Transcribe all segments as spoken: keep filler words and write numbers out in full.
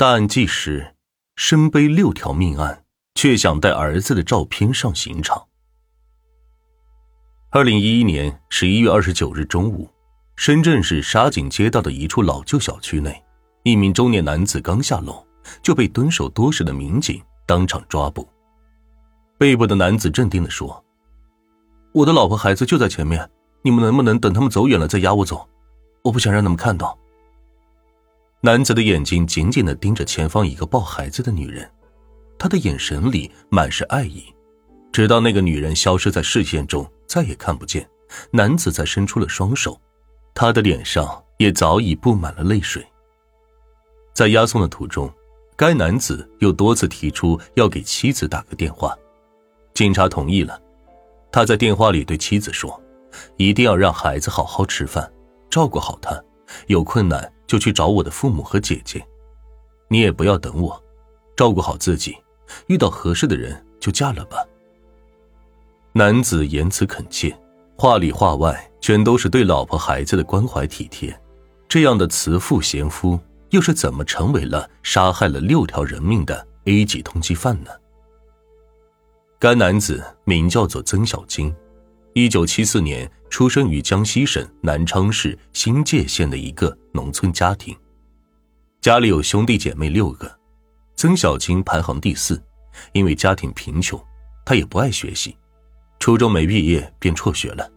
大案纪实，身背六条命案，却想带儿子的照片上刑场。二零一一年十一月二十九日中午，深圳市沙井街道的一处老旧小区内，一名中年男子刚下楼，就被蹲守多时的民警当场抓捕。被捕的男子镇定地说：“我的老婆孩子就在前面，你们能不能等他们走远了再押我走？我不想让他们看到。”男子的眼睛紧紧地盯着前方一个抱孩子的女人，他的眼神里满是爱意，直到那个女人消失在视线中，再也看不见，男子才伸出了双手，他的脸上也早已布满了泪水。在押送的途中，该男子又多次提出要给妻子打个电话，警察同意了。他在电话里对妻子说，一定要让孩子好好吃饭，照顾好他，有困难就去找我的父母和姐姐，你也不要等我，照顾好自己，遇到合适的人就嫁了吧。男子言辞恳切，话里话外全都是对老婆孩子的关怀体贴，这样的慈父贤夫又是怎么成为了杀害了六条人命的 A 级通缉犯呢？该男子名叫做曾小金，一九七四年出生于江西省南昌市新界县的一个农村家庭，家里有兄弟姐妹六个，曾小金排行第四，因为家庭贫穷，他也不爱学习，初中没毕业便辍学了。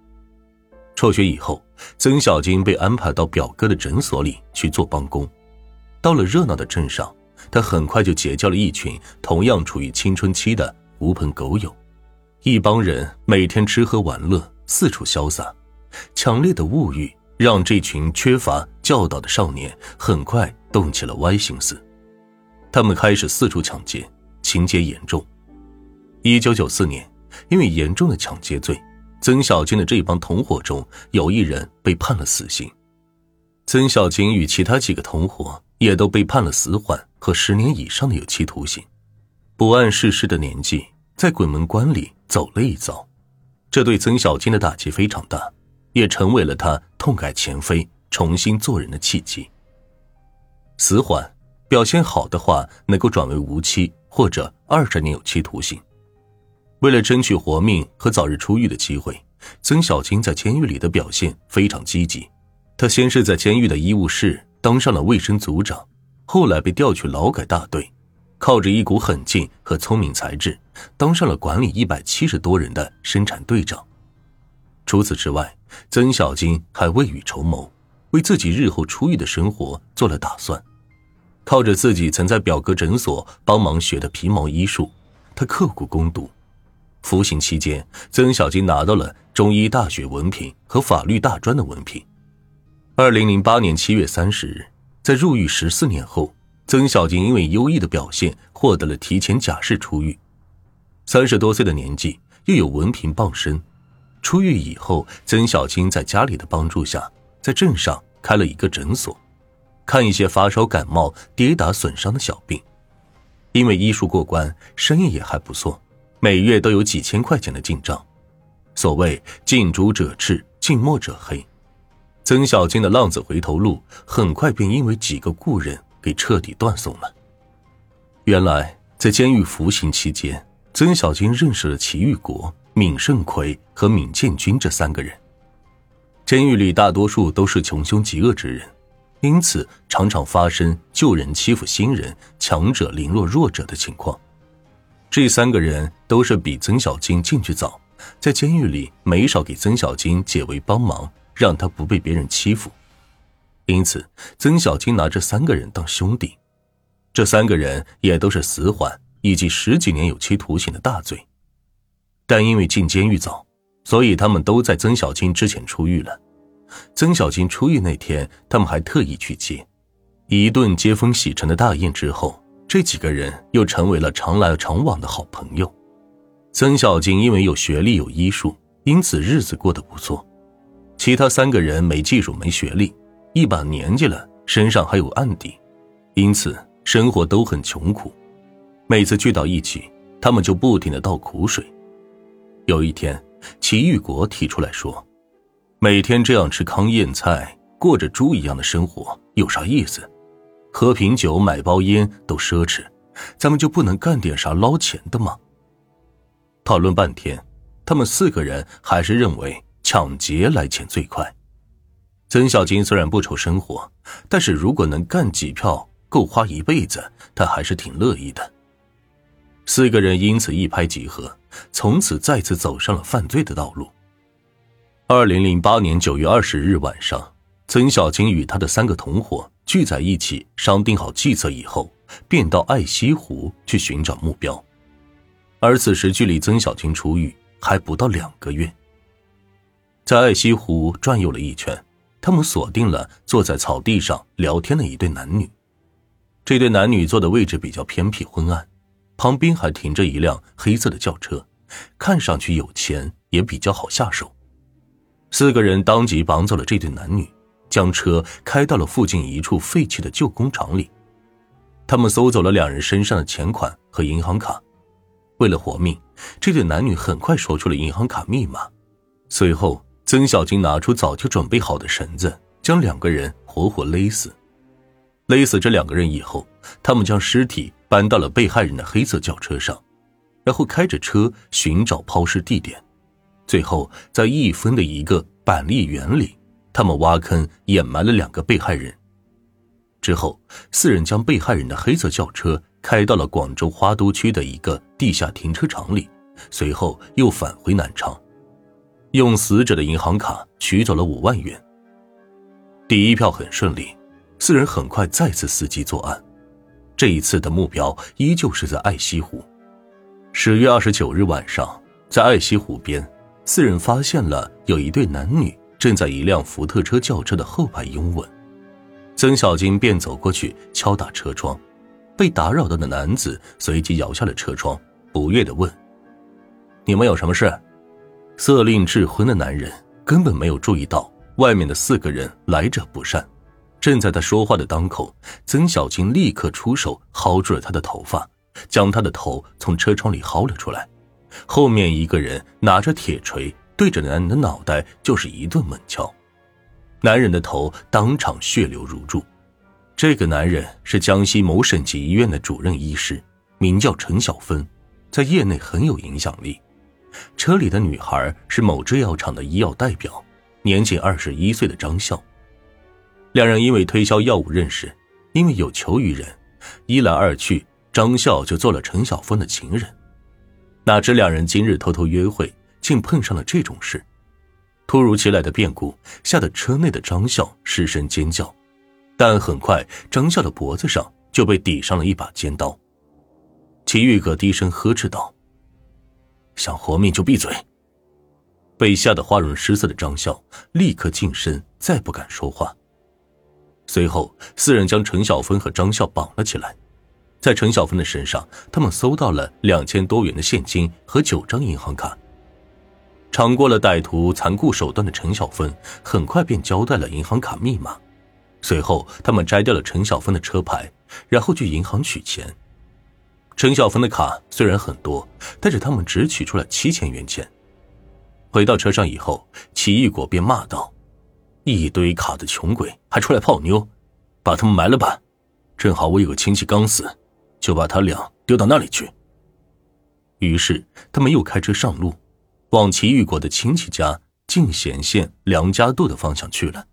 辍学以后，曾小金被安排到表哥的诊所里去做帮工。到了热闹的镇上，他很快就结交了一群同样处于青春期的狐朋狗友，一帮人每天吃喝玩乐，四处潇洒。强烈的物欲让这群缺乏教导的少年很快动起了歪心思，他们开始四处抢劫，情节严重。一九九四年，因为严重的抢劫罪，曾小金的这帮同伙中有一人被判了死刑，曾小金与其他几个同伙也都被判了死缓和十年以上的有期徒刑。不谙世事的年纪，在鬼门关里走了一遭，这对曾小金的打击非常大，也成为了他痛改前非重新做人的契机。死缓表现好的话能够转为无期或者二十年有期徒刑。为了争取活命和早日出狱的机会，曾小金在监狱里的表现非常积极，他先是在监狱的医务室当上了卫生组长，后来被调去劳改大队，靠着一股狠劲和聪明才智，当上了管理一百七十多人的生产队长。除此之外，曾小金还未雨绸缪，为自己日后出狱的生活做了打算。靠着自己曾在表哥诊所帮忙学的皮毛医术，他刻苦攻读。服刑期间，曾小金拿到了中医大学文凭和法律大专的文凭。二零零八年七月三十日，在入狱十四年后，曾小金因为优异的表现获得了提前假释出狱。三十多岁的年纪，又有文凭傍身，出狱以后，曾小金在家里的帮助下，在镇上开了一个诊所，看一些发烧感冒跌打损伤的小病。因为医术过关，生意也还不错，每月都有几千块钱的进账。所谓近朱者赤，近墨者黑，曾小金的浪子回头路很快便因为几个故人给彻底断送了。原来在监狱服刑期间，曾小金认识了齐玉国、闵胜奎和闵建军这三个人。监狱里大多数都是穷凶极恶之人，因此常常发生旧人欺负新人、强者凌弱弱者的情况。这三个人都是比曾小金进去早，在监狱里没少给曾小金解围帮忙，让他不被别人欺负。因此曾小金拿这三个人当兄弟，这三个人也都是死缓以及十几年有期徒刑的大罪。但因为进监狱早，所以他们都在曾小金之前出狱了。曾小金出狱那天，他们还特意去接一顿接风洗尘的大宴之后，这几个人又成为了常来常往的好朋友。曾小金因为有学历有医术，因此日子过得不错，其他三个人没技术没学历，一把年纪了，身上还有案底，因此生活都很穷苦。每次聚到一起，他们就不停地倒苦水。有一天，齐玉国提出来说，每天这样吃糠咽菜，过着猪一样的生活有啥意思？喝瓶酒买包烟都奢侈，咱们就不能干点啥捞钱的吗？讨论半天，他们四个人还是认为抢劫来钱最快。曾小琴虽然不愁生活，但是如果能干几票够花一辈子，她还是挺乐意的。四个人因此一拍即合，从此再次走上了犯罪的道路。二零零八年九月二十日晚上，曾小琴与她的三个同伙聚在一起，商定好计策以后，便到爱西湖去寻找目标。而此时距离曾小琴出狱还不到两个月。在爱西湖转悠了一圈，他们锁定了坐在草地上聊天的一对男女。这对男女坐的位置比较偏僻昏暗，旁边还停着一辆黑色的轿车，看上去有钱，也比较好下手。四个人当即绑走了这对男女，将车开到了附近一处废弃的旧工厂里。他们搜走了两人身上的钱款和银行卡。为了活命，这对男女很快说出了银行卡密码。随后曾小琴拿出早就准备好的绳子，将两个人活活勒死。勒死这两个人以后，他们将尸体搬到了被害人的黑色轿车上，然后开着车寻找抛尸地点。最后在一分的一个板栗园里，他们挖坑掩埋了两个被害人。之后四人将被害人的黑色轿车开到了广州花都区的一个地下停车场里，随后又返回南昌，用死者的银行卡取走了五万元。第一票很顺利，四人很快再次伺机作案，这一次的目标依旧是在爱西湖。十月二十九日晚上，在爱西湖边，四人发现了有一对男女正在一辆福特车轿车的后排拥吻。曾小金便走过去敲打车窗，被打扰到的男子随即摇下了车窗，不悦地问：“你们有什么事？”色令智昏的男人根本没有注意到外面的四个人来者不善，正在他说话的当口，曾小琴立刻出手薅住了他的头发，将他的头从车窗里薅了出来。后面一个人拿着铁锤对着男人的脑袋就是一顿猛敲，男人的头当场血流如注。这个男人是江西某省级医院的主任医师，名叫陈小芬，在业内很有影响力。车里的女孩是某制药厂的医药代表，年仅二十一岁的张笑。两人因为推销药物认识，因为有求于人，一来二去，张笑就做了陈小芬的情人。哪知两人今日偷偷约会，竟碰上了这种事。突如其来的变故吓得车内的张笑失声尖叫，但很快张笑的脖子上就被抵上了一把尖刀。齐玉阁低声呵斥道：“想活命就闭嘴！”被吓得花容失色的张笑立刻近身，再不敢说话。随后四人将陈小芬和张笑绑了起来，在陈小芬的身上他们搜到了两千多元的现金和九张银行卡。尝过了歹徒残酷手段的陈小芬很快便交代了银行卡密码。随后他们摘掉了陈小芬的车牌，然后去银行取钱。陈小芬的卡虽然很多，但是他们只取出了七千元钱。回到车上以后，齐一果便骂道：“一堆卡的穷鬼还出来泡妞，把他们埋了吧！正好我有个亲戚刚死，就把他俩丢到那里去。”于是他们又开车上路，往齐玉国的亲戚家进贤县梁家渡的方向去了。